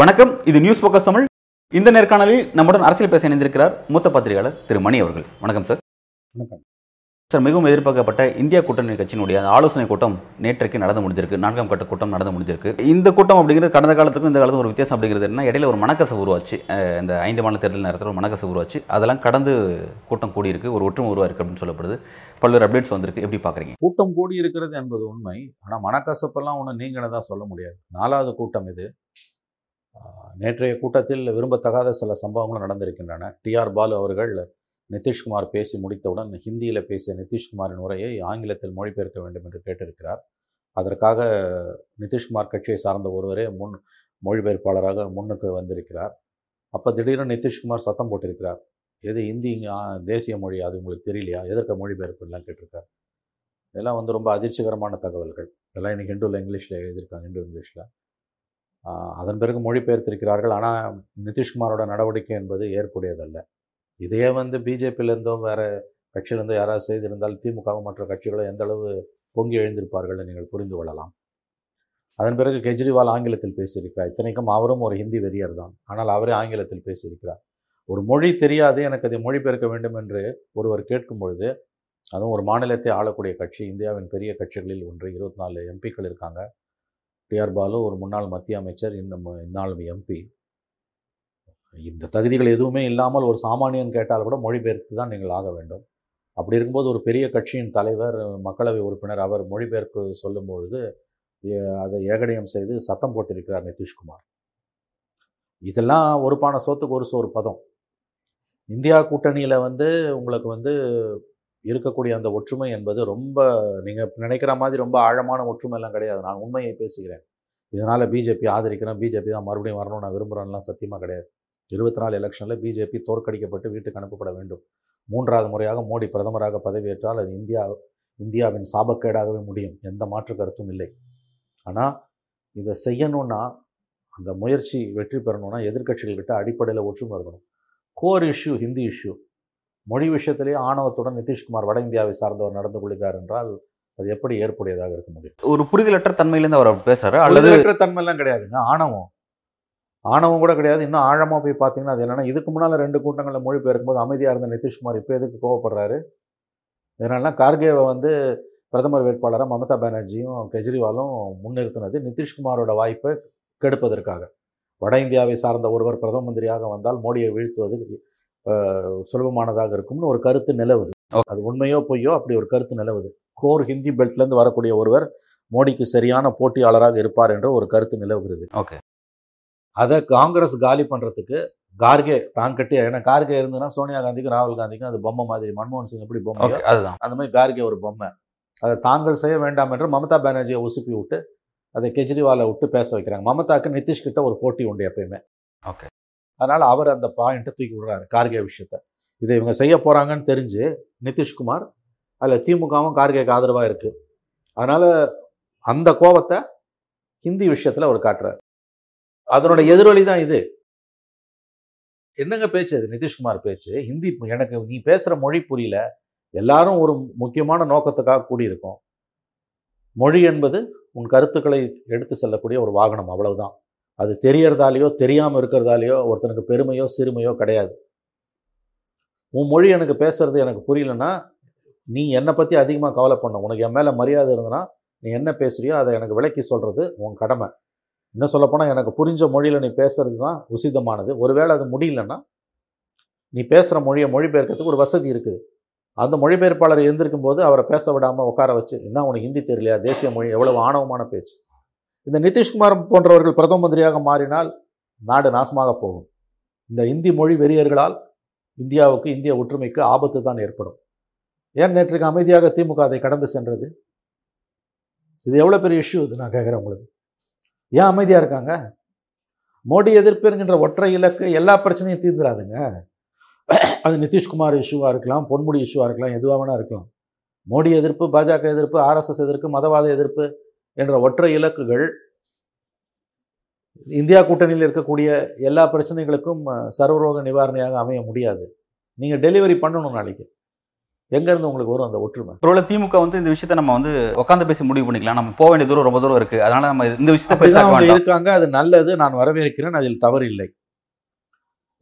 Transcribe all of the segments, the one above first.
வணக்கம், இது news focus Tamil. இந்த நேர்காணலில் நம்முடன் அரசியல் பேச இணைந்திருக்கிறார் மூத்த பத்திரிகையாளர் திரு மணி அவர்கள். வணக்கம் சார். வணக்கம் சார். மிகவும் எதிர்பார்க்கப்பட்ட இந்தியா கூட்டணி கட்சியினுடைய ஆலோசனை கூட்டம் நேற்றைக்கு நடந்து முடிஞ்சிருக்கு. 4ஆம் கட்ட கூட்டம் நடந்து முடிஞ்சிருக்கு. இந்த கூட்டம் அப்படிங்கிறது கடந்த காலத்துக்கும் இந்த காலத்துக்கும் ஒரு வித்தியாசம் அப்படிங்கிறது என்ன, இடையில ஒரு மனக்கசை உருவாச்சு. இந்த 5 மாநில தேர்தல் நேரத்தில் ஒரு மனக்கசை உருவாச்சு. அதெல்லாம் கடந்து கூட்டம் கூடியிருக்கு, ஒரு ஒற்றுமை உருவாயிருக்கு அப்படின்னு சொல்லப்படுது. பல்வேறு அப்டேட்ஸ் வந்திருக்கு. எப்படி பார்க்குறீங்க? கூட்டம் கூடி இருக்கிறது என்பது உண்மை, ஆனால் மனக்கசப்பெல்லாம் ஒன்றும் நீங்கினதாக சொல்ல முடியாது. 4வது கூட்டம் இது. நேற்றைய கூட்டத்தில் விரும்பத்தகாத சில சம்பவங்களும் நடந்திருக்கின்றன. டிஆர் பாலு அவர்கள் நிதிஷ்குமார் பேசி முடித்தவுடன் ஹிந்தியில் பேசிய நிதிஷ்குமாரின் உரையை ஆங்கிலத்தில் மொழிபெயர்க்க வேண்டும் என்று கேட்டிருக்கிறார். அதற்காக நிதிஷ்குமார் கட்சியை சார்ந்த ஒருவரே மொழிபெயர்ப்பாளராக முன்னுக்கு வந்திருக்கிறார். அப்போ திடீரென நிதிஷ்குமார் சத்தம் போட்டிருக்கிறார், எது ஹிந்தி தேசிய மொழி, அது உங்களுக்கு தெரியலையா, எதற்க மொழிபெயர்ப்புலாம் கேட்டிருக்கார். இதெல்லாம் ரொம்ப அதிர்ச்சிகரமான தகவல்கள். இதெல்லாம் இன்றைக்கி ஹிந்துவில் இங்கிலீஷில் எழுதியிருக்காங்க, ஹிந்து இங்கிலீஷில். அதன் பிறகு மொழிபெயர்த்திருக்கிறார்கள். ஆனால் நிதிஷ்குமாரோட நடவடிக்கை என்பது ஏற்புடையதல்ல. இதையே பிஜேபியிலேருந்தோ வேறு கட்சியிலேருந்தோ யாராவது செய்திருந்தால் திமுகவும் மற்ற கட்சிகளும் எந்த அளவு பொங்கி எழுந்திருப்பார்கள் நீங்கள் புரிந்து கொள்ளலாம். அதன் பிறகு கெஜ்ரிவால் ஆங்கிலத்தில் பேசியிருக்கிறார். இத்தனைக்கும் அவரும் ஒரு ஹிந்தி வெறியர் தான், ஆனால் அவரே ஆங்கிலத்தில் பேசியிருக்கிறார். ஒரு மொழி தெரியாது, எனக்கு அதை மொழிபெயர்க்க வேண்டும் என்று ஒருவர் கேட்கும் பொழுது, அதுவும் ஒரு மாநிலத்தை ஆளக்கூடிய கட்சி, இந்தியாவின் பெரிய கட்சிகளில் ஒன்று, 24 எம்பிக்கள் இருக்காங்க. டிஆர் பாலு ஒரு முன்னாள் மத்திய அமைச்சர், இந்நாளும் எம்பி. இந்த தகுதிகள் எதுவுமே இல்லாமல் ஒரு சாமானியன் கேட்டால் கூட மொழிபெயர்த்து தான் நீங்கள் ஆக வேண்டும். அப்படி இருக்கும்போது ஒரு பெரிய கட்சியின் தலைவர், மக்களவை உறுப்பினர், அவர் மொழிபெயர்ப்பு சொல்லும்பொழுது அதை ஏகடையம் செய்து சத்தம் போட்டிருக்கிறார் நிதிஷ்குமார். இதெல்லாம் ஒரு பானை சோத்துக்கு ஒரு சோறு பதம். இந்தியா கூட்டணியில் உங்களுக்கு இருக்கக்கூடிய அந்த ஒற்றுமை என்பது ரொம்ப, நீங்கள் நினைக்கிற மாதிரி ரொம்ப ஆழமான ஒற்றுமை எல்லாம் கிடையாது. நான் உண்மையை பேசுகிறேன். இதனால் பிஜேபி ஆதரிக்கிறேன், பிஜேபி தான் மறுபடியும் வரணும் நான் விரும்புகிறேன்லாம் சத்தியமாக கிடையாது. 24 எலெக்ஷனில் பிஜேபி தோற்கடிக்கப்பட்டு வீட்டுக்கு அனுப்பப்பட வேண்டும். 3வது முறையாக மோடி பிரதமராக பதவியேற்றால் அது இந்தியாவின் சாபக்கேடாகவே முடியும், எந்த மாற்று கருத்தும் இல்லை. ஆனால் இதை செய்யணும்னா, அந்த முயற்சி வெற்றி பெறணும்னா எதிர்க்கட்சிகள்கிட்ட அடிப்படையில் ஒற்றுமை இருக்கணும். கோர் இஷ்யூ ஹிந்தி இஷ்யூ, மொழி விஷயத்திலேயே ஆணவத்துடன் நிதிஷ்குமார் வட இந்தியாவை சார்ந்தவர் நடந்து கொள்கிறார் என்றால் அது எப்படி ஏற்புடையதாக இருக்க முடியும்? ஒரு புரிதலற்ற தன்மையிலேருந்து அவர் பேசுறாரு. அல்லது தன்மையெல்லாம் கிடையாதுங்க, ஆணவம் கூட கிடையாது. இன்னும் ஆழமாக போய் பார்த்தீங்கன்னா அது என்னென்னா, இதுக்கு முன்னால் 2 கூட்டங்களில் மொழிபெயர்க்கும்போது அமைதியாக இருந்த நிதிஷ்குமார் இப்போ எதுக்கு கோவப்படுறாரு? இதனால கார்கேவை பிரதமர் வேட்பாளராக மமதா பானர்ஜியும் கெஜ்ரிவாலும் முன்னிறுத்தினது நிதிஷ்குமாரோட வாய்ப்பை கெடுப்பதற்காக. வட இந்தியாவை சார்ந்த ஒருவர் பிரதம மந்திரியாக வந்தால் மோடியை வீழ்த்துவது சுலபமானதாக இருக்கும்னு ஒரு கருத்து நிலவுது. அது உண்மையோ பொய்யோ, அப்படி ஒரு கருத்து நிலவுது. கோர் ஹிந்தி பெல்ட்லேருந்து வரக்கூடிய ஒருவர் மோடிக்கு சரியான போட்டியாளராக இருப்பார் என்ற ஒரு கருத்து நிலவுகிறது. ஓகே, அதை காங்கிரஸ் காலி பண்ணுறதுக்கு கார்கே தான் கட்டியா, ஏன்னா கார்கே இருந்ததுன்னா சோனியா காந்திக்கும் ராகுல் காந்திக்கும் அது பொம்மை மாதிரி, மன்மோகன் சிங் எப்படி பொம்மை அதுதான், அந்த மாதிரி கார்கே ஒரு பொம்மை. அதை தாங்கள் செய்ய வேண்டாம் என்று மமதா பானர்ஜியை உசுப்பி விட்டு அதை கெஜ்ரிவாலை விட்டு பேச வைக்கிறாங்க. மமதாக்கு நிதிஷ்கிட்ட ஒரு போட்டி உண்டு எப்பயுமே. ஓகே, அதனால் அவர் அந்த பாயிண்ட்டை தூக்கி விடுறாரு, கார்கே விஷயத்தை. இதை இவங்க செய்ய போகிறாங்கன்னு தெரிஞ்சு நிதிஷ்குமார், அதில் திமுகவும் கார்கேக்கு ஆதரவாக இருக்குது, அதனால் அந்த கோபத்தை ஹிந்தி விஷயத்தில் அவர் காட்டுறாரு. அதனோட எதிரொலி தான் இது. என்னங்க பேச்சு அது, நிதிஷ்குமார் பேச்சு. ஹிந்தி எனக்கு நீ பேசுகிற மொழி புரியல. எல்லாரும் ஒரு முக்கியமான நோக்கத்துக்காக கூடியிருக்கோம். மொழி என்பது உன் கருத்துக்களை எடுத்து செல்லக்கூடிய ஒரு வாகனம், அவ்வளவுதான். அது தெரியறதாலேயோ தெரியாமல் இருக்கிறதாலேயோ ஒருத்தனுக்கு பெருமையோ சிறுமையோ கிடையாது. உன் மொழி எனக்கு பேசுறது எனக்கு புரியலன்னா நீ என்னை பற்றி அதிகமாக கவலை பண்ண, உனக்கு என் மேலே மரியாதை இருந்ததுன்னா நீ என்ன பேசுகிறியோ அதை எனக்கு விளக்கி சொல்கிறது உன் கடமை. என்ன சொல்லப்போனால் எனக்கு புரிஞ்ச மொழியில் நீ பேசுகிறது தான் உசிதமானது. ஒருவேளை அது முடியலன்னா நீ பேசுகிற மொழியை மொழிபெயர்க்கிறதுக்கு ஒரு வசதி இருக்குது. அந்த மொழிபெயர்ப்பாளர் எழுந்திருக்கும் போது அவரை பேச விடாமல் உட்கார வச்சு, என்ன உனக்கு ஹிந்தி தெரியலையா, தேசிய மொழி, எவ்வளவு ஆணவமான பேச்சு. இந்த நிதிஷ்குமார் போன்றவர்கள் பிரதம மந்திரியாக மாறினால் நாடு நாசமாக போகும். இந்த ஹிந்தி மொழி வெறியர்களால் இந்தியாவுக்கு, இந்திய ஒற்றுமைக்கு ஆபத்து தான் ஏற்படும். ஏன் நேற்றுக்கு அமைதியாக திமுக அதை கடந்து சென்றது? இது எவ்வளோ பெரிய இஷ்யூ இது, நான் கேட்குறேன் உங்களுக்கு. ஏன் அமைதியாக இருக்காங்க? மோடி எதிர்ப்பு என்கின்ற ஒற்றை இலக்கு எல்லா பிரச்சனையும் தீர்ந்துடாதுங்க. அது நிதிஷ்குமார் இஷ்யூவாக இருக்கலாம், பொன்முடி இஷ்யூவாக இருக்கலாம், எதுவாக வேணா இருக்கலாம். மோடி எதிர்ப்பு, பாஜக எதிர்ப்பு, RSS எதிர்ப்பு, மதவாத எதிர்ப்பு என்ற ஒற்றை இலக்குகள் இந்தியா கூட்டணியில் இருக்கக்கூடிய எல்லா பிரச்சனைகளுக்கும் சர்வரோக நிவாரணியாக அமைய முடியாது. நீங்கள் டெலிவரி பண்ணணும் நாளைக்கு. எங்கேருந்து உங்களுக்கு வரும் அந்த ஒற்றுமை? ஒருவேளை திமுக வந்து இந்த விஷயத்தை நம்ம வந்து உட்காந்து பேசி முடிவு பண்ணிக்கலாம், நம்ம போக வேண்டிய தூரம் ரொம்ப தூரம் இருக்குது, அதனால் நம்ம இந்த விஷயத்தை பேச இருக்காங்க. அது நல்லது, நான் வரவேற்கிறேன், அதில் தவறு இல்லை.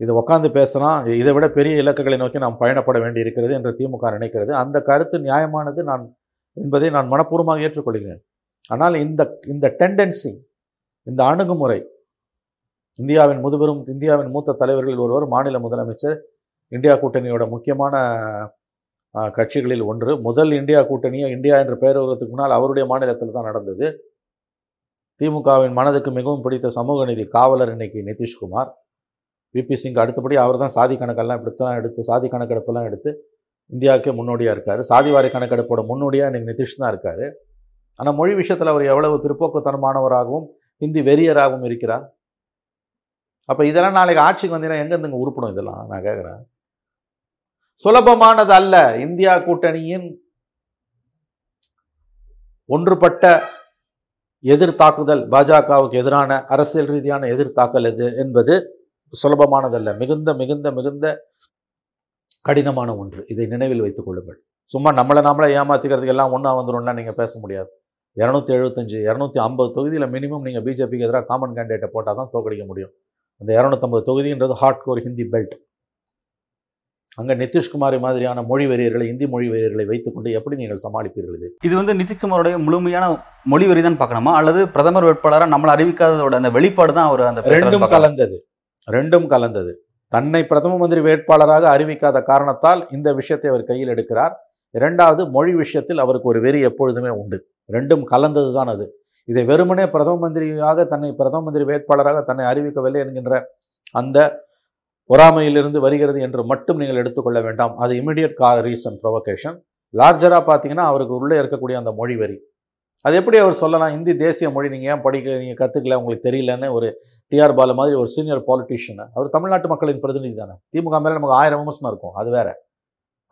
இது உட்காந்து பேசினா இதை விட பெரிய இலக்குகளை நோக்கி நாம் பயணப்பட வேண்டி இருக்கிறது என்று திமுக நினைக்கிறது. அந்த கருத்து நியாயமானது நான் என்பதை நான் மனப்பூர்வமாக ஏற்றுக்கொள்கிறேன். ஆனால் இந்த டெண்டன்சி, இந்த அணுகுமுறை, இந்தியாவின் மூத்த தலைவர்களில் ஒருவர், மாநில முதலமைச்சர், இந்தியா கூட்டணியோட முக்கியமான கட்சிகளில் ஒன்று, முதல் இந்தியா கூட்டணியை இந்தியா என்ற பெயர் வருவதற்கு முன்னால் அவருடைய மாநிலத்தில் தான் நடந்தது. திமுகவின் மனதுக்கு மிகவும் பிடித்த சமூக நீதி காவலர் இன்னைக்கு நிதிஷ்குமார், விபி சிங் அடுத்தபடி அவர் தான். சாதி கணக்கெல்லாம் சாதி கணக்கெடுப்பெல்லாம் எடுத்து இந்தியாவுக்கே முன்னோடியாக இருக்கார். சாதிவாரி கணக்கெடுப்போட முன்னோடியாக இன்றைக்கி நிதிஷ் தான் இருக்கார். ஆனால் மொழி விஷயத்தில் அவர் எவ்வளவு பிற்போக்குத்தனமானவராகவும் ஹிந்தி வெறியராகவும் இருக்கிறார். அப்போ இதெல்லாம் நாளைக்கு ஆட்சிக்கு வந்தீங்கன்னா எங்கேருந்துங்க உருப்படும்? இதெல்லாம் நான் கேட்குறேன். சுலபமானது அல்ல. இந்தியா கூட்டணியின் ஒன்றுபட்ட எதிர்த்தாக்குதல், பாஜகவுக்கு எதிரான அரசியல் ரீதியான எதிர்த்தாக்கல் இது என்பது சுலபமானதல்ல, மிகுந்த மிகுந்த மிகுந்த கடினமான ஒன்று. இதை நினைவில் வைத்துக் கொள்ளுங்கள். சும்மா நம்மளை ஏமாத்திக்கிறதுக்கு எல்லாம் ஒன்றா வந்துடும்லாம் நீங்கள் பேச முடியாது. 275, 250 தொகுதியில் மினிமம் நீங்கள் பிஜேபிக்கு எதிராக காமன் கேண்டிடேட்டை போட்டால் தான் தோக்கடிக்க முடியும். அந்த 250 தொகுதின்றது ஹார்ட் கோர் ஹிந்தி பெல்ட். அங்கே நிதிஷ்குமார் மாதிரியான மொழி வெறியர்களை, இந்தி மொழி வெறியர்களை வைத்துக்கொண்டு எப்படி நீங்கள் சமாளிப்பீர்கள்? இது வந்து நிதிஷ்குமாரோடைய முழுமையான மொழி வெறி தான் பார்க்கணுமா, அல்லது பிரதமர் வேட்பாளராக நம்மளை அறிவிக்காததோட அந்த வெளிப்பாடு தான் அவர் அந்த ரெண்டும் கலந்தது. தன்னை பிரதம மந்திரி வேட்பாளராக அறிவிக்காத காரணத்தால் இந்த விஷயத்தை அவர் கையில் எடுக்கிறார். இரண்டாவது, மொழி விஷயத்தில் அவருக்கு ஒரு வெறி எப்பொழுதுமே உண்டு. ரெண்டும் கலந்தது தான் அது. இதை வெறுமனே பிரதம மந்திரி வேட்பாளராக தன்னை அறிவிக்கவில்லை என்கின்ற அந்த பொறாமையிலிருந்து வருகிறது என்று மட்டும் நீங்கள் எடுத்துக்கொள்ள வேண்டாம். அது இமீடியட் ரீசன் ப்ரொவோகேஷன். லார்ஜராக பார்த்தீங்கன்னா அவருக்கு உள்ளே இருக்கக்கூடிய அந்த மொழி வெறி. அது எப்படி அவர் சொல்லலாம், இந்தி தேசிய மொழி நீங்கள் ஏன் படிக்கல, நீங்கள் கற்றுக்கல, உங்களுக்கு தெரியலன்னு ஒரு டிஆர் பாலு மாதிரி ஒரு சீனியர் பாலிட்டிஷியனை. அவர் தமிழ்நாட்டு மக்களின் பிரதிநிதி தானே. திமுக மேலே நமக்கு 1000 விமர்சனம் இருக்கும், அது வேறு.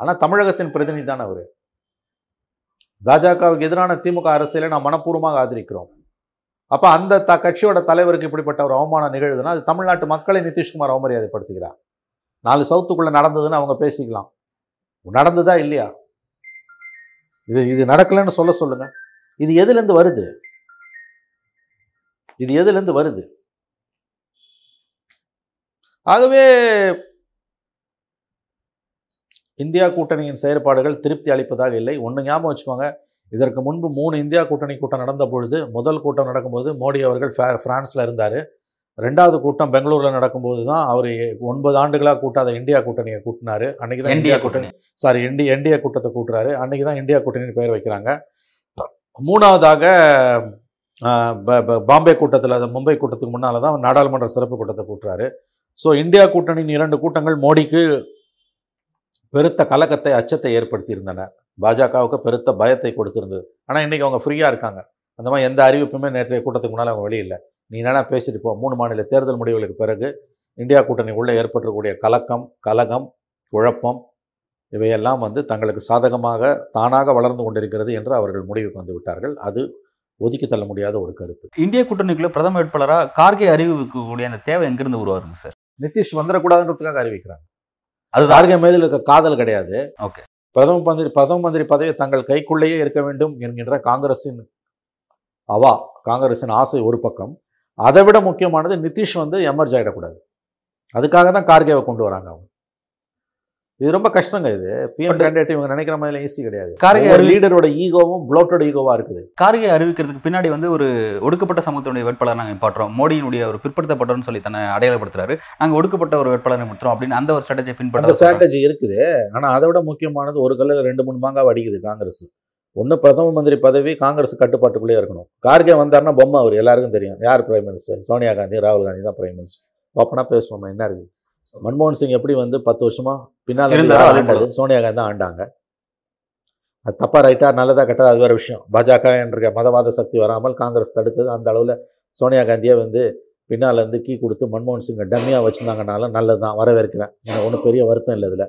ஆனால் தமிழகத்தின் பிரதிநிதி தானே அவர். பாஜகவுக்கு எதிரான திமுக அரசியலை நான் மனப்பூர்வமாக ஆதரிக்கிறோம். அப்போ அந்த கட்சியோட தலைவருக்கு இப்படிப்பட்ட ஒரு அவமானம் நிகழ்துன்னா அது தமிழ்நாட்டு மக்களை நிதிஷ்குமார் அவமரியாதைப்படுத்துகிறார். 4 சவுத்துக்குள்ளே நடந்ததுன்னு அவங்க பேசிக்கலாம், நடந்ததா இல்லையா? இது நடக்கலைன்னு சொல்லுங்கள். இது எதுலேருந்து வருது? ஆகவே இந்தியா கூட்டணியின் செயற்பாடுகள் திருப்தி அளிப்பதாக இல்லை. ஒன்று ஞாபகம் வச்சுக்கோங்க, இதற்கு முன்பு 3 இந்தியா கூட்டம் நடந்த பொழுது, முதல் கூட்டம் நடக்கும்போது மோடி அவர்கள் ஃப்ரான்ஸில் இருந்தார். 2வது கூட்டம் பெங்களூரில் நடக்கும்போது தான் அவர் 9 ஆண்டுகளாக கூட்டாத இந்தியா கூட்டணியை கூட்டினார். அன்றைக்கி தான் என்டிஏ கூட்டத்தை கூட்டுறாரு. அன்றைக்கி தான் இந்தியா கூட்டணின்னு பெயர் வைக்கிறாங்க. 3வதாக பாம்பே கூட்டத்தில், அது மும்பை கூட்டத்துக்கு முன்னால் தான் நாடாளுமன்ற சிறப்பு கூட்டத்தை கூட்டுறாரு. ஸோ இந்தியா கூட்டணியின் 2 கூட்டங்கள் மோடிக்கு பெருத்த கலக்கத்தை, அச்சத்தை ஏற்படுத்தியிருந்தன. பாஜகவுக்கு பெருத்த பயத்தை கொடுத்துருந்தது. ஆனால் இன்றைக்கி அவங்க ஃப்ரீயாக இருக்காங்க. அந்த மாதிரி எந்த அறிவிப்புமே நேற்றைய கூட்டத்துக்கு முன்னால் அவங்க வெளியில்லை. நீ என்னென்னா பேசிட்டு போ. 3 மாநில தேர்தல் முடிவுகளுக்கு பிறகு இந்தியா கூட்டணி உள்ளே ஏற்பட்டிருக்கக்கூடிய கலகம், குழப்பம் இவையெல்லாம் வந்து தங்களுக்கு சாதகமாக தானாக வளர்ந்து கொண்டிருக்கிறது என்று அவர்கள் முடிவுக்கு வந்து விட்டார்கள். அது ஒதுக்கி தள்ள முடியாத ஒரு கருத்து. இந்திய கூட்டணிக்குள்ளே பிரதம வேட்பாளராக கார்கே அறிவிக்கக்கூடிய அந்த தேவை எங்கிருந்து உருவாருங்க சார்? நிதிஷ் வந்துடக்கூடாதுன்றதுக்காக அறிவிக்கிறாங்க. அது கார்கே மேலே இருக்க காதல் கிடையாது. ஓகே, பிரதம மந்திரி பதவி தங்கள் கைக்குள்ளேயே இருக்க வேண்டும் என்கின்ற காங்கிரசின் ஆசை ஒரு பக்கம். அதை விட முக்கியமானது நிதிஷ் வந்து எமர்ஜ் ஆகிடக்கூடாது. அதுக்காக தான் கார்கேவை கொண்டு வராங்க அவங்க. இது ரொம்ப கஷ்டங்க. இது பிஎம் கேண்டிடேட் இவங்க நினைக்கிற மாதிரி ஈஸி கிடையாது. கார்கே லீடரோட ஈகோவும் ப்ளோட்டட் ஈகோவாக இருக்குது. கார்கே அறிவிக்கிறதுக்கு பின்னாடி வந்து ஒரு ஒடுக்கப்பட்ட சமூகத்தினுடைய வேட்பாளர் நாங்கள் நிப்பாட்டுறோம், மோடியினுடைய ஒரு பிற்படுத்தப்பட்டோன்னு சொல்லி தன்னை அடையாளப்படுத்துறாரு, நாங்கள் ஒடுக்கப்பட்ட ஒரு வேட்பாளர் நிறுத்துறோம் அப்படின்னு அந்த ஒரு ஸ்ட்ராட்டஜி பின்பற்ற ஸ்ட்ராட்டஜி இருக்குது. ஆனால் அதை விட முக்கியமானது ஒரு கல்லில் 2-3 மாங்காய் அடிக்குது காங்கிரஸ். ஒன்று, பிரதம மந்திரி பதவி காங்கிரஸ் கட்டுப்பாட்டுக்குள்ளே இருக்கணும். கார்கே வந்தார்னா பொம்மை. அவர் எல்லாருக்கும் தெரியும் யார் பிரைம் மினிஸ்டர். சோனியா காந்தி, ராகுல் காந்தி தான் பிரைம் மினிஸ்டர். அப்போனா பேசுவோம் என்ன இருக்குது. மன்மோகன் சிங் எப்படி வந்து 10 வருஷமா பின்னால் ஆண்டது சோனியா காந்தி தான் ஆண்டாங்க. அது தப்பாக ரைட்டா, நல்லதாக கெட்டதா, அது வேறு விஷயம். பாஜக என்ற மதவாத சக்தி வராமல் காங்கிரஸ் தடுத்தது. அந்த அளவில் சோனியா காந்தியை வந்து பின்னால் வந்து கீ கொடுத்து மன்மோகன் சிங்கை டம்மியாக வச்சுருந்தாங்கனால நல்லது தான், வரவேற்கிறேன். எனக்கு ஒன்றும் பெரிய வருத்தம் இல்லை இதில்.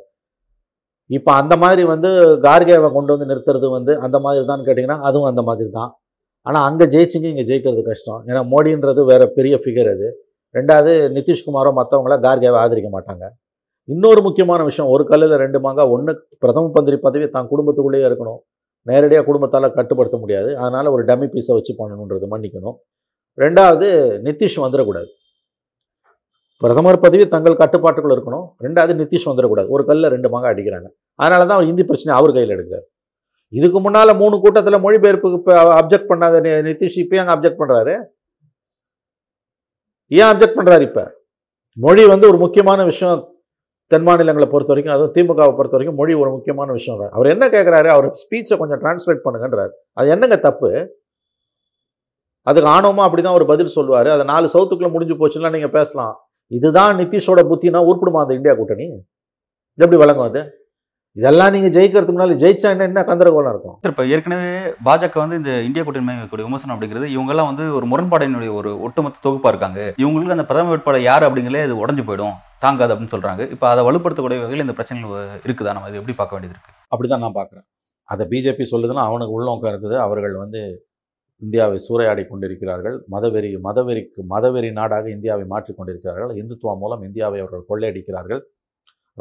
இப்போ அந்த மாதிரி வந்து கார்கேவை கொண்டு வந்து நிறுத்துறது வந்து அந்த மாதிரி தான் கேட்டிங்கன்னா அதுவும் அந்த மாதிரி தான். ஆனால் அங்கே ஜெயிச்சுங்க, இங்கே ஜெயிக்கிறது கஷ்டம். ஏன்னா மோடின்றது வேறு பெரிய ஃபிகர் அது. ரெண்டாவது, நிதிஷ்குமாரோ மற்றவங்கள கார்கேவை ஆதரிக்க மாட்டாங்க. இன்னொரு முக்கியமான விஷயம், ஒரு கல்லில் ரெண்டு மாங்காய். ஒன்று, பிரதம மந்திரி பதவி தான் குடும்பத்துக்குள்ளேயே இருக்கணும், நேரடியாக குடும்பத்தால் கட்டுப்படுத்த முடியாது, அதனால் ஒரு டம்மி பீஸை வச்சு பண்ணணுன்றது மன்னிக்கணும். ரெண்டாவது, நிதிஷ் வந்துடக்கூடாது. பிரதமர் பதவி தங்கள் கட்டுப்பாட்டுக்குள்ள இருக்கணும், ரெண்டாவது நிதிஷ் வந்துடக்கூடாது. ஒரு கல்லில் ரெண்டு மாங்காய் அடிக்கிறாங்க. அதனால தான் இந்தி பிரச்சனை அவர் கையில் எடுக்கிறார். இதுக்கு முன்னால் 3 கூட்டத்தில் மொழிபெயர்ப்புக்கு அப்ஜெக்ட் பண்ணாத நிதிஷ் இப்போ ஏங்க அப்ஜெக்ட் பண்ணுறாரு? ஏன் அப்ஜெக்ட் பண்ணுறாரு? இப்போ மொழி ஒரு முக்கியமான விஷயம் தென் மாநிலங்களை பொறுத்த வரைக்கும், அதுவும் திமுகவை பொறுத்த வரைக்கும் மொழி ஒரு முக்கியமான விஷயம். அவர் என்ன கேட்குறாரு? அவர் ஸ்பீச்சை கொஞ்சம் டிரான்ஸ்லேட் பண்ணுங்கன்றார். அது என்னங்க தப்பு? அதுக்கு ஆணவமாக அப்படி தான் ஒரு பதில் சொல்லுவார். அது 4 சவுத்துக்குள்ளே முடிஞ்சு போச்சுன்னா நீங்கள் பேசலாம். இதுதான் நிதிஷோட புத்தினா உருப்பிடுமா அந்த இந்தியா கூட்டணி? இது எப்படி வழங்கும்? அது இதெல்லாம் நீங்கள் ஜெயிக்கிறதுக்கு முன்னாடி ஜெயிச்சா என்ன கந்தரகோலம் இருக்கும்? இப்போ ஏற்கனவே பாஜக இந்த இந்தியா கூட்டணி விமர்சனம் அப்படிங்கிறது, இவங்கெல்லாம் ஒரு முரண்பாடினுடைய ஒரு ஒட்டுமொத்த தொகுப்பாக இருக்காங்க. இவங்களுக்கு அந்த பிரதம வேட்பாளர் யார் அப்படிங்களே அது உடஞ்சு போயிடும், தாங்காது அப்படின்னு சொல்கிறாங்க. இப்போ அதை வலுப்படுத்தக்கூடிய வகையில் இந்த பிரச்சனைகள் இருக்குதா? நம்ம இது எப்படி பார்க்க வேண்டியது இருக்குது? அப்படி தான் நான் பார்க்குறேன். அதை பிஜேபி சொல்லுதுன்னா அவனுக்கு உள்நோக்கம் இருக்குது. அவர்கள் இந்தியாவை சூறையாடி கொண்டிருக்கிறார்கள். மதவெறி நாடாக இந்தியாவை மாற்றி கொண்டிருக்கிறார்கள். இந்துத்துவா மூலம் இந்தியாவை அவர்கள் கொள்ளையடிக்கிறார்கள்.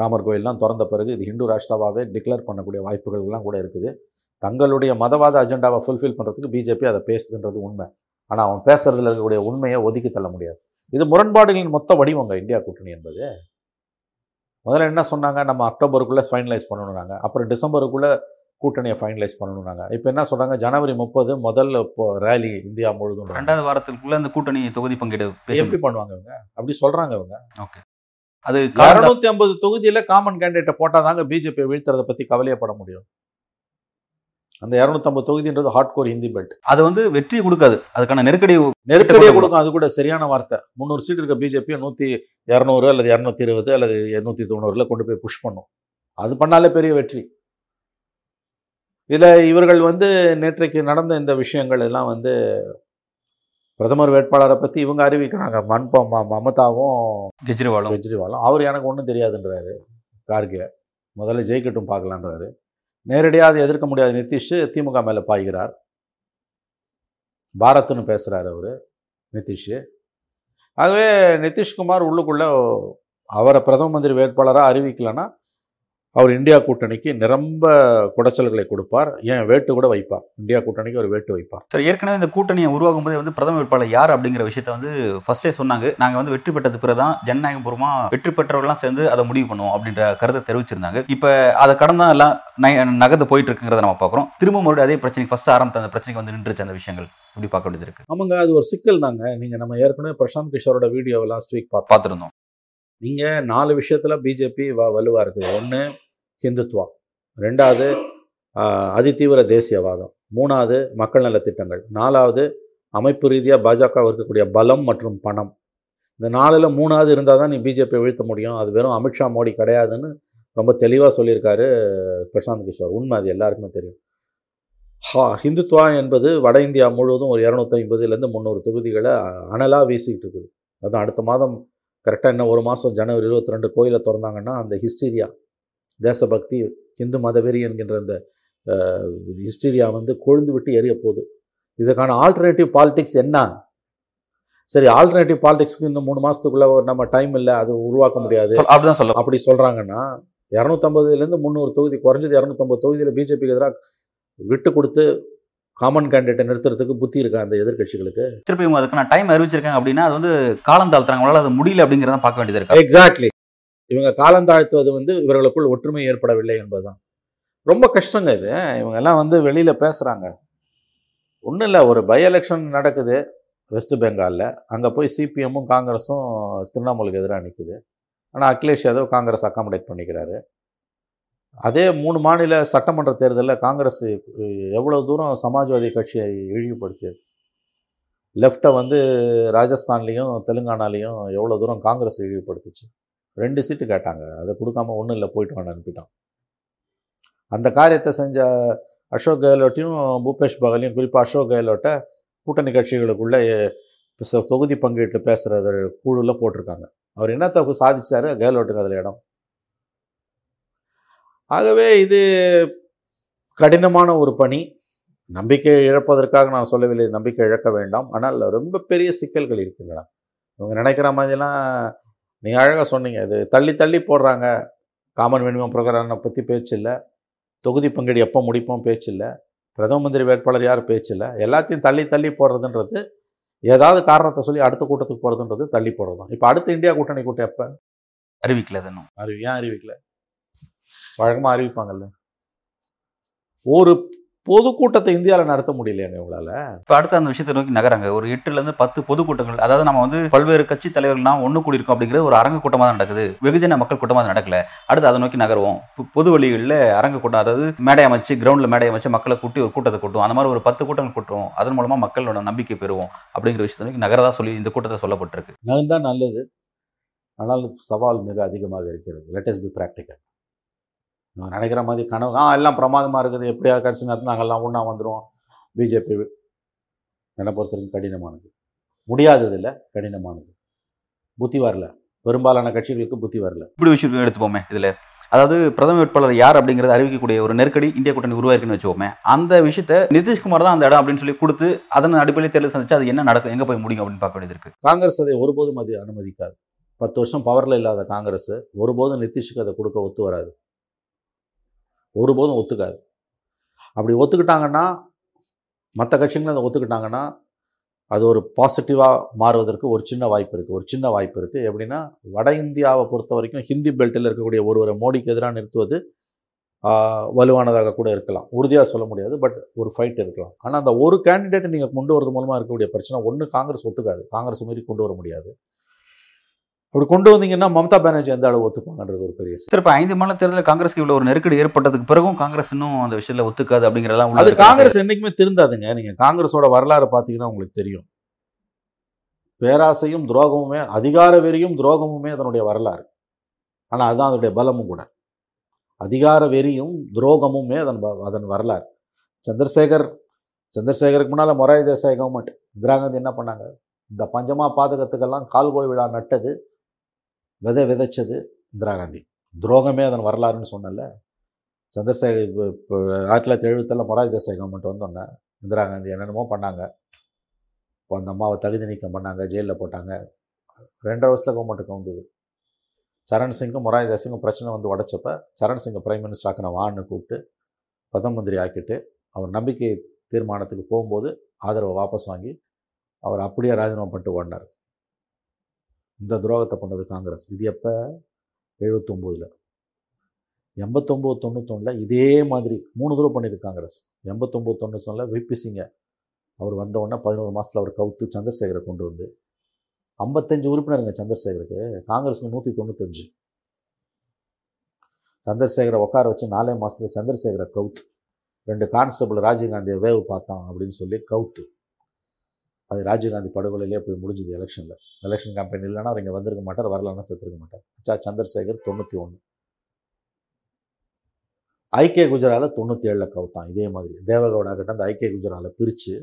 ராமர் கோயிலெலாம் திறந்த பிறகு இது ஹிந்து ராஷ்டிராவாகவே டிக்ளேர் பண்ணக்கூடிய வாய்ப்புகள்லாம் கூட இருக்குது. தங்களுடைய மதவாத அஜெண்டாவை ஃபுல்ஃபில் பண்ணுறதுக்கு பிஜேபி அதை பேசுதுன்றது உண்மை. ஆனால் அவன் பேசுகிறதுல அதனுடைய உண்மையை ஒதுக்கி தள்ள முடியாது. இது முரண்பாடுகளின் மொத்த வடிவங்க இந்தியா கூட்டணி என்பது. முதல்ல என்ன சொன்னாங்க? நம்ம அக்டோபருக்குள்ளே ஃபைனலைஸ் பண்ணணுன்னாங்க. அப்புறம் டிசம்பருக்குள்ளே கூட்டணியை ஃபைனலைஸ் பண்ணணுன்னாங்க. இப்போ என்ன சொல்கிறாங்க? ஜனவரி 30 முதல்ல இப்போ ரேலி இந்தியா முழுதும், 2வது வாரத்துக்குள்ளே அந்த கூட்டணி தொகுதி பங்கீடு எப்படி பண்ணுவாங்க இவங்க? அப்படி சொல்கிறாங்க இவங்க. ஓகே, அது 250 தொகுதியில் காமன் கேண்டிடேட்டை போட்டால் தாங்க பிஜேபி வீழ்த்துறதை பற்றி கவலையப்பட முடியும். அந்த 250 தொகுதின்றது ஹார்ட்கோர் ஹிந்தி பெல்ட். அது வெற்றியை கொடுக்காது, அதுக்கான நெருக்கடியை கொடுக்கும். அது கூட சரியான வார்த்தை. 300 சீட் இருக்க பிஜேபியை 200 அல்லது 220 அல்லது 290ல் கொண்டு போய் புஷ் பண்ணும். அது பண்ணாலே பெரிய வெற்றி. இதில் இவர்கள் நேற்றைக்கு நடந்த இந்த விஷயங்கள் எல்லாம் பிரதமர் வேட்பாளரை பற்றி இவங்க அறிவிக்கிறாங்க. மமதாவும் கெஜ்ரிவாலும் அவர் எனக்கு ஒன்றும் தெரியாதுன்றாரு. கார்கே முதல்ல ஜெயிக்கட்டும் பார்க்கலான்றாரு. நேரடியாக எதிர்க்க முடியாத நிதிஷ் திமுக மேலே பாய்கிறார். பாரத்னு பேசுகிறார் அவர் நிதிஷ். ஆகவே நிதிஷ்குமார் உள்ளுக்குள்ளே அவரை பிரதம மந்திரி வேட்பாளராக அறிவிக்கலைன்னா அவர் இந்தியா கூட்டணிக்கு நிரம்ப குடைச்சல்களை கொடுப்பார். ஏன் வேட்டு கூட வைப்பார். இந்தியா கூட்டணிக்கு ஒரு வேட்டு வைப்பார். சார், ஏற்கனவே இந்த கூட்டணியை உருவாகும் போதே பிரதம வேட்பாளர் யார் அப்படிங்கிற விஷயத்தை ஃபர்ஸ்டே சொன்னாங்க. நாங்கள் வெற்றி பெற்றது பிறகுதான் ஜனநாயகபூர்வமாக வெற்றி பெற்றவர்கள்லாம் சேர்ந்து அதை முடிவு பண்ணுவோம் அப்படின்ற கருத்தை தெரிவிச்சிருந்தாங்க. இப்போ அதை கடந்தான் எல்லாம் நகர்ந்து போயிட்டு இருக்குங்கிறத நம்ம பார்க்குறோம். திரும்ப மறுபடியும் அதே பிரச்சனைக்கு ஃபர்ஸ்ட் ஆரம்பித்த அந்த பிரச்சனைக்கு நின்றுச்சு அந்த விஷயங்கள். இப்படி பார்க்க வேண்டியது இருக்குது. ஆமாங்க, அது ஒரு சிக்கல் தாங்க. நீங்கள் நம்ம ஏற்கனவே பிரசாந்த் கிஷோரோட வீடியோவை லாஸ்ட் வீக் பார்த்துருந்தோம். நீங்கள் 4 விஷயத்தில் பிஜேபி வலுவாக இருக்குது. 1, ஹிந்துத்வா. 2வது, அதிதீவிர தேசியவாதம். 3வது, மக்கள் நலத்திட்டங்கள். 4வது, அமைப்பு ரீதியாக பாஜக இருக்கக்கூடிய பலம் மற்றும் பணம். இந்த 4ல் 3வது இருந்தால் தான் நீ பிஜேபியை வீழ்த்த முடியும். அது வெறும் அமித்ஷா மோடி கிடையாதுன்னு ரொம்ப தெளிவாக சொல்லியிருக்காரு பிரசாந்த் கிஷோர். உண்மை, அது எல்லாருக்குமே தெரியும். ஹிந்துத்வா என்பது வட இந்தியா முழுவதும் ஒரு 250-300 தொகுதிகளை அனலாக வீசிக்கிட்டு இருக்குது. அதுதான் அடுத்த மாதம் கரெக்டாக இன்னும் ஒரு மாதம் ஜனவரி 22 கோயிலை திறந்தாங்கன்னா அந்த ஹிஸ்டீரியா, தேசபக்தி, இந்து மதவெறி என்கின்ற அந்த ஹிஸ்டீரியா கொழுந்து விட்டு எரிய போகுது. இதுக்கான ஆல்டர்னேட்டிவ் பாலிடிக்ஸ் என்ன? சரி, ஆல்டர்னேட்டிவ் பாலிடிக்ஸ்க்கு இன்னும் 3 மாதத்துக்குள்ளே நம்ம டைம் இல்லை, அது உருவாக்க முடியாது அப்படிதான் சொல்லலாம். அப்படி சொல்கிறாங்கன்னா 250-300 தொகுதி, குறைஞ்சது 250 தொகுதியில் பிஜேபிக்கு எதிராக விட்டு கொடுத்து காமன் கேண்டிடேட்டை நிறுத்துறதுக்கு புத்தி இருக்கா அந்த எதிர்கட்சிகளுக்கு? திருப்பி இவங்க அதுக்கான டைம் அறிவிச்சிருக்காங்க. அப்படின்னா அது காலம் தாழ்த்துறாங்க, அவங்களால அது முடியல அப்படிங்கிறத பார்க்க வேண்டியது இருக்கு. எக்ஸாக்ட்லி, இவங்க காலந்தாழ்த்துவது இவர்களுக்குள் ஒற்றுமை ஏற்படவில்லை என்பதுதான் ரொம்ப கஷ்டங்க. இது இவங்க எல்லாம் வெளியில் பேசுகிறாங்க. ஒன்றும் இல்லை, ஒரு பை எலெக்ஷன் நடக்குது வெஸ்ட் பெங்காலில். அங்கே போய் சிபிஎம்மும் காங்கிரஸும் திரிணாமுலுக்கு எதிராக நிற்குது. ஆனால் அகிலேஷ் யாதவ் காங்கிரஸ் அக்காமடேட் பண்ணிக்கிறாரு. அதே 3 மாநில சட்டமன்ற தேர்தலில் காங்கிரஸ் எவ்வளோ தூரம் சமாஜ்வாதி கட்சியை இழிவுபடுத்தியது. லெஃப்டை ராஜஸ்தான்லேயும் தெலுங்கானாலேயும் எவ்வளோ தூரம் காங்கிரஸ் இழிவுபடுத்துச்சு. 2 சீட்டு கேட்டாங்க, அதை கொடுக்காம ஒன்றும் இல்லை போயிட்டு வாங்க அனுப்பிட்டான். அந்த காரியத்தை செஞ்ச அசோக் கெஹ்லோட்டையும் பூபேஷ் பகலையும், குறிப்பாக அசோக் கெஹ்லோட்டை கூட்டணி கட்சிகளுக்குள்ளே தொகுதி பங்கீட்டில் பேசுகிற குழுவில் போட்டிருக்காங்க. அவர் என்னத்தை சாதிச்சார்? கெஹ்லோட்டுக்கு அதில் இடம். ஆகவே இது கடினமான ஒரு பணி. நம்பிக்கை இழப்பதற்காக நான் சொல்லவில்லை, நம்பிக்கை இழக்க வேண்டாம். ஆனால் ரொம்ப பெரிய சிக்கல்கள் இருக்கின்றன. இவங்க நினைக்கிற மாதிரிலாம் நீங்கள் அழகாக சொன்னீங்க. அது தள்ளி தள்ளி போடுறாங்க. காமன் மினிமம் ப்ரோக்ராமை பற்றி பேச்சு இல்லை, தொகுதி பங்கீடு எப்போ முடிப்போம் பேச்சு இல்லை, பிரதம மந்திரி வேட்பாளர் யார் பேச்சு இல்லை. எல்லாத்தையும் தள்ளி தள்ளி போடுறதுன்றது ஏதாவது காரணத்தை சொல்லி அடுத்த கூட்டத்துக்கு போகிறதுன்றது தள்ளி போடுறது தான். இப்போ அடுத்த இந்தியா கூட்டணி கூட்டம் எப்போ அறிவிக்கல? தானே ஏன் அறிவிக்கல? வழக்கமாக அறிவிப்பாங்கல்ல. ஒரு பொதுக்கூட்டத்தை இந்தியாவில் நடத்த முடியலையாங்க உங்களால். இப்போ அடுத்து அந்த விஷயத்தை நோக்கி நகராங்க. ஒரு 8-10 பொதுக்கூட்டங்கள், அதாவது நம்ம வந்து பல்வேறு கட்சி தலைவர்கள்லாம் ஒன்று கூடியிருக்கோம் அப்படிங்கிற ஒரு அரங்க கூட்டமாக தான் நடக்குது. வெகுஜன மக்கள் கூட்டமாக தான் நடக்கல. அடுத்து அதை நோக்கி நகருவோம். பொது வழிகளில் அரங்க கூட்டம், அதாவது மேடை அமைச்சு, கிரவுண்டில் மேடை அமைச்சு மக்களை கூட்டி ஒரு கூட்டத்தை கூட்டும். அந்த மாதிரி ஒரு 10 கூட்டங்கள் கூட்டும். அதன் மூலமாக மக்களோட நம்பிக்கை பெறுவோம் அப்படிங்கிற விஷயத்தை நோக்கி நகரதா சொல்லி இந்த கூட்டத்தை சொல்லப்பட்டிருக்கு. நகர்ந்தால் நல்லது, ஆனால் சவால் மிக அதிகமாக இருக்கிறது. Let's be practical. நான் நினைக்கிற மாதிரி கனவு எல்லாம் பிரமாதமாக இருக்குது, எப்படியாவது கடைசி நேரத்தில் நாங்கள்லாம் ஒன்றா வந்துடுவோம் பிஜேபி, என்னை பொறுத்த வரைக்கும் கடினமானது. முடியாததில்லை, கடினமானது. புத்தி வரல, பெரும்பாலான கட்சிகளுக்கு புத்தி வரல. இப்படி விஷயம் எடுத்துப்போமே இதில், அதாவது பிரதம வேட்பாளர் யார் அப்படிங்கிறத அறிவிக்கக்கூடிய ஒரு நெருக்கடி இந்திய கூட்டணி உருவாயிருக்குன்னு வச்சுக்கோமே. அந்த விஷயத்தை நிதிஷ்குமார் தான் அந்த இடம் அப்படின்னு சொல்லி கொடுத்து அதன் அடிப்படையில் தேர்தல் சந்திச்சு அது என்ன நடக்கும், எங்கே போய் முடியும் அப்படின்னு பார்க்க வேண்டியது இருக்குது. காங்கிரஸ் அதை ஒருபோதும் அது அனுமதிக்காது. 10 வருஷம் பவரில் இல்லாத காங்கிரஸ் ஒருபோதும் நிதிஷுக்கு அதை கொடுக்க ஒத்து வராது, ஒருபோதும் ஒத்துக்காது. அப்படி ஒத்துக்கிட்டாங்கன்னா, மற்ற கட்சிகளும் அதை ஒத்துக்கிட்டாங்கன்னா, அது ஒரு பாசிட்டிவாக மாறுவதற்கு ஒரு சின்ன வாய்ப்பு இருக்குது. எப்படின்னா, வட இந்தியாவை பொறுத்த வரைக்கும் ஹிந்தி பெல்ட்டில் இருக்கக்கூடிய ஒருவரை மோடிக்கு எதிராக நிறுத்துவது வலுவானதாக கூட இருக்கலாம். உறுதியாக சொல்ல முடியாது, பட் ஒரு ஃபைட் இருக்கலாம். ஆனால் அந்த ஒரு கேண்டிடேட்டை நீங்கள் கொண்டு வரது மூலமாக இருக்கக்கூடிய பிரச்சனை ஒன்று, காங்கிரஸ் ஒத்துக்காது, காங்கிரஸ் மாரி கொண்டு வர முடியாது. அப்படி கொண்டு வந்தீங்கன்னா மம்தா பானர்ஜி எந்த அளவு ஒத்துப்பாங்கன்றது ஒரு பெரிய. இப்போ 5 மாநில தேர்தலில் காங்கிரஸ்க்கு இவ்வளோ ஒரு நெருக்கடி ஏற்பட்டதுக்கு பிறகும் காங்கிரஸ் இன்னும் அந்த விஷயத்தில் ஒத்துக்காது அப்படிங்கிறதெல்லாம். அது காங்கிரஸ் என்றைக்குமே திருந்தாதுங்க. நீங்கள் காங்கிரஸோட வரலாறு பார்த்தீங்கன்னா உங்களுக்கு தெரியும். பேராசையும் துரோகமுமே, அதிகார வெறியும் துரோகமுமே அதனுடைய வரலாறு. ஆனால் அதுதான் அதனுடைய பலமும் கூட. அதிகார வெறியும் துரோகமுமே அதன் வரலாறு. சந்திரசேகருக்கு முன்னால் மொரார்ஜி தேசாய் கவர்மெண்ட், இந்திரா காந்தி என்ன பண்ணாங்க? இந்த பஞ்சமா பாதகத்துக்கெல்லாம் கால்கோள் விழா நட்டது, விதைச்சது இந்திரா காந்தி. துரோகமே அதன் வரலாறுன்னு சொன்னல. சந்திரசேகர் இப்போ 1970 மொரார்ஜி தேசாய் கவர்மெண்ட் வந்தோன்னே இந்திரா காந்தி என்னென்னமோ பண்ணாங்க. இப்போ அந்த அம்மாவை தகுதி நீக்கம் பண்ணாங்க, ஜெயிலில் போட்டாங்க. 2.5 வருஷத்தில் கவர்மெண்ட்டுக்கு வந்தது. சரண் சிங்கும் மொரார்ஜி தேசாய்க்கும் பிரச்சனை வந்து உடச்சப்ப சரண் சிங்கை பிரைம் மினிஸ்டர் ஆக்கின வான்னு கூப்பிட்டு பிரதம மந்திரி ஆக்கிட்டு அவர் நம்பிக்கை தீர்மானத்துக்கு போகும்போது ஆதரவை வாபஸ் வாங்கி அவர் அப்படியே ராஜினாமா பண்ணிட்டு ஓடினார். இந்த துரோகத்தை பண்ணது காங்கிரஸ். இது எப்போ? 79ல், 89-91 இதே மாதிரி 3 தடவை பண்ணிது காங்கிரஸ். 89-91 விபி சிங்க அவர் வந்தவுடனே 11 மாதத்தில் அவர் கவுத்து சந்திரசேகரை கொண்டு வந்து 55 உறுப்பினருங்க சந்திரசேகருக்கு, காங்கிரஸுக்கு 195. சந்திரசேகரை உட்கார வச்சு 4 மாதத்தில் சந்திரசேகரை கவுத்து, 2 கான்ஸ்டபிள் ராஜீவ்காந்தியை வேவு பார்த்தான் அப்படின்னு சொல்லி கவுத்து. அது ராஜீவ்காந்தி படுகொலையிலே போய் முடிஞ்சுது. எலெக்ஷன் கேம்பெயின் இல்லைன்னா அவர் இங்கே வந்திருக்க மாட்டார், வரலான்னா செத்துருக்க மாட்டார். சந்திரசேகர் 91, I.K. குஜரால 97 கவுத்தான் இதே மாதிரி. தேவகவுடா கிட்ட அந்த I.K. குஜராலை பிரித்து,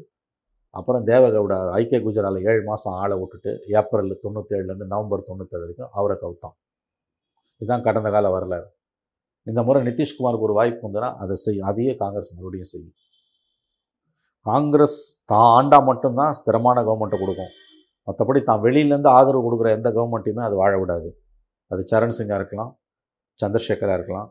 அப்புறம் தேவகவுடா I.K. குஜரால 7 மாதம் ஆளை விட்டுட்டு ஏப்ரல் 97லேருந்து நவம்பர் 97 வரைக்கும் அவரை கவுத்தான். இதுதான் கடந்த கால வரலாறு. இந்த முறை நிதிஷ்குமாருக்கு ஒரு வாய்ப்பு வந்துன்னா அதை செய்யும். அதையே காங்கிரஸ் மறுபடியும் செய்யும். காங்கிரஸ் தான் ஆண்டா மட்டும்தான் ஸ்திரமான கவர்மெண்ட்டை கொடுக்கும். மற்றபடி தான் வெளியிலேருந்து ஆதரவு கொடுக்குற எந்த கவர்மெண்ட்டையுமே அது வாழ விடாது. அது சரண் சிங்காக இருக்கலாம், சந்திரசேகராக இருக்கலாம்,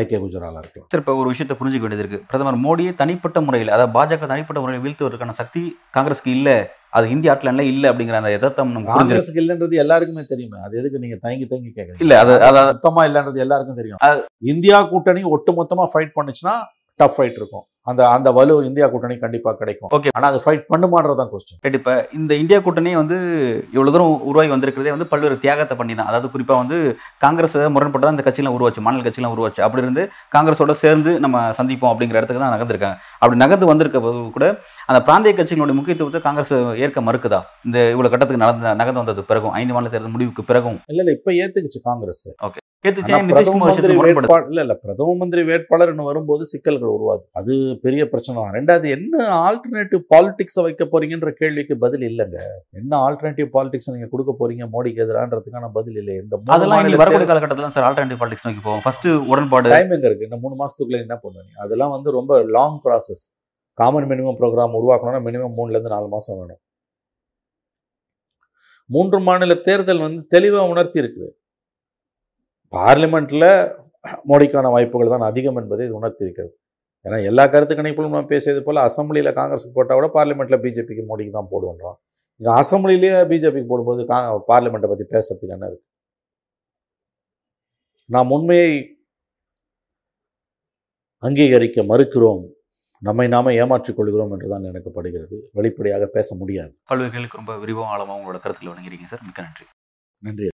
I.K. குஜராலாக இருக்கலாம். சார், இப்போ ஒரு விஷயத்தை புரிஞ்சுக்க வேண்டியது இருக்குது. பிரதமர் மோடியை தனிப்பட்ட முறையில், அதாவது பாஜக தனிப்பட்ட முறையில் வீழ்த்துவதற்கான சக்தி காங்கிரஸுக்கு இல்லை, அது இந்திய ஆட்ல இல்லை அப்படிங்கிற அந்த எதார்த்தம் காங்கிரஸுக்கு இல்லைன்றது எல்லாருக்குமே தெரியுமே. அது எதுக்கு நீங்கள் தயங்கி கேட்குறீங்க? இல்லை, அது சுத்தமாக இல்லைன்றது எல்லாருக்கும் தெரியும். இந்தியா கூட்டணி ஒட்டு மொத்தமாக ஃபைட் பண்ணுச்சுன்னா டஃப் ஃபைட் இருக்கும். அந்த வலு இந்தியா கூட்டணி கண்டிப்பாக கிடைக்கும். ஓகே, ஆனால் அது ஃபைட் பண்ணுமான்றது தான் கொஸ்டின். கண்டிப்பா இந்த இந்தியா கூட்டணியை வந்து இவ்வளோ தூரம் உருவாகி வந்திருக்கிறதே வந்து பல்வேறு தியாகத்தை பண்ணி தான். அதாவது குறிப்பாக வந்து காங்கிரஸ் முரண்பட்டு தான் இந்த கட்சியெலாம் உருவாச்சு, மாநில கட்சியெலாம் உருவாச்சு. அப்படி இருந்து காங்கிரஸோட சேர்ந்து நம்ம சந்திப்போம் அப்படிங்கிற இடத்துக்கு தான் நகர்ந்துருக்காங்க. அப்படி நகர்ந்து வந்திருக்க கூட அந்த பிராந்திய கட்சிகளுடைய முக்கியத்துவத்தை காங்கிரஸ் ஏற்க மறுக்குதா இந்த இவ்வளோ கட்டத்துக்கு நகர்ந்து வந்தது பிறகும், 5 மாநில தேர்தல் முடிவுக்கு பிறகும்? இல்லை, இப்போ ஏற்றுக்குச்சு காங்கிரஸ். ஓகே, பிரதம மந்திரி வேட்பாளர் வரும்போது சிக்கல்கள் உருவாது, அது பெரிய பிரச்சனை. ரெண்டாவது, என்ன ஆல்டர்னேட்டிவ் பாலிடிக்ஸ் வைக்க போறீங்கன்ற கேள்விக்கு பதில் இல்லைங்க. என்ன ஆல்டர்னேட்டிவ் பாலிடிக்ஸ் நீங்க கொடுக்க போறீங்க மோடிக்கு எதிரானதுக்கான பதில் இல்லை. இந்த வரக்கூடிய காலகட்டத்தில் சார் ஆல்டர்னேட்டிவ் பாலிடிக்ஸ் நோக்கி போவோம். ஃபர்ஸ்ட் உடன்பாடு டைம் எங்க இருக்கு? இந்த 3 மாசத்துக்குள்ள என்ன பண்ணுவீங்க? அதெல்லாம் வந்து ரொம்ப long process. Common minimum program உருவாக்கணும்னா மினிமம் 3-4 மாசம் வேணும். மூன்று மாநில தேர்தல் வந்து தெளிவாக உணர்த்தி இருக்குது. பார்லிமெண்ட்டில் மோடிக்கான வாய்ப்புகள் தான் அதிகம் என்பதை இது உணர்த்தி இருக்கிறது. ஏன்னா எல்லா கருத்து கணிப்புகளும் நம்ம பேசியது போல் அசம்பிளியில் காங்கிரஸுக்கு போட்டால் கூட பார்லிமெண்ட்டில் பிஜேபிக்கு மோடிக்கு தான் போடுவோன்றோம். இங்கே அசம்பிளிலேயே பிஜேபிக்கு போடும்போது பார்லிமெண்ட்டை பற்றி பேசுறதுக்கு என்ன இருக்குது? நாம் உண்மையை அங்கீகரிக்க மறுக்கிறோம், நம்மை நாம ஏமாற்றிக் கொள்கிறோம் என்றுதான் நினைக்கப்படுகிறது. வெளிப்படையாக பேச முடியாது. பல்வேறு ரொம்ப விரிவாக ஆழமாக உங்களோட கருத்தில் வணங்குறீங்க சார். மிக்க நன்றி. நன்றி.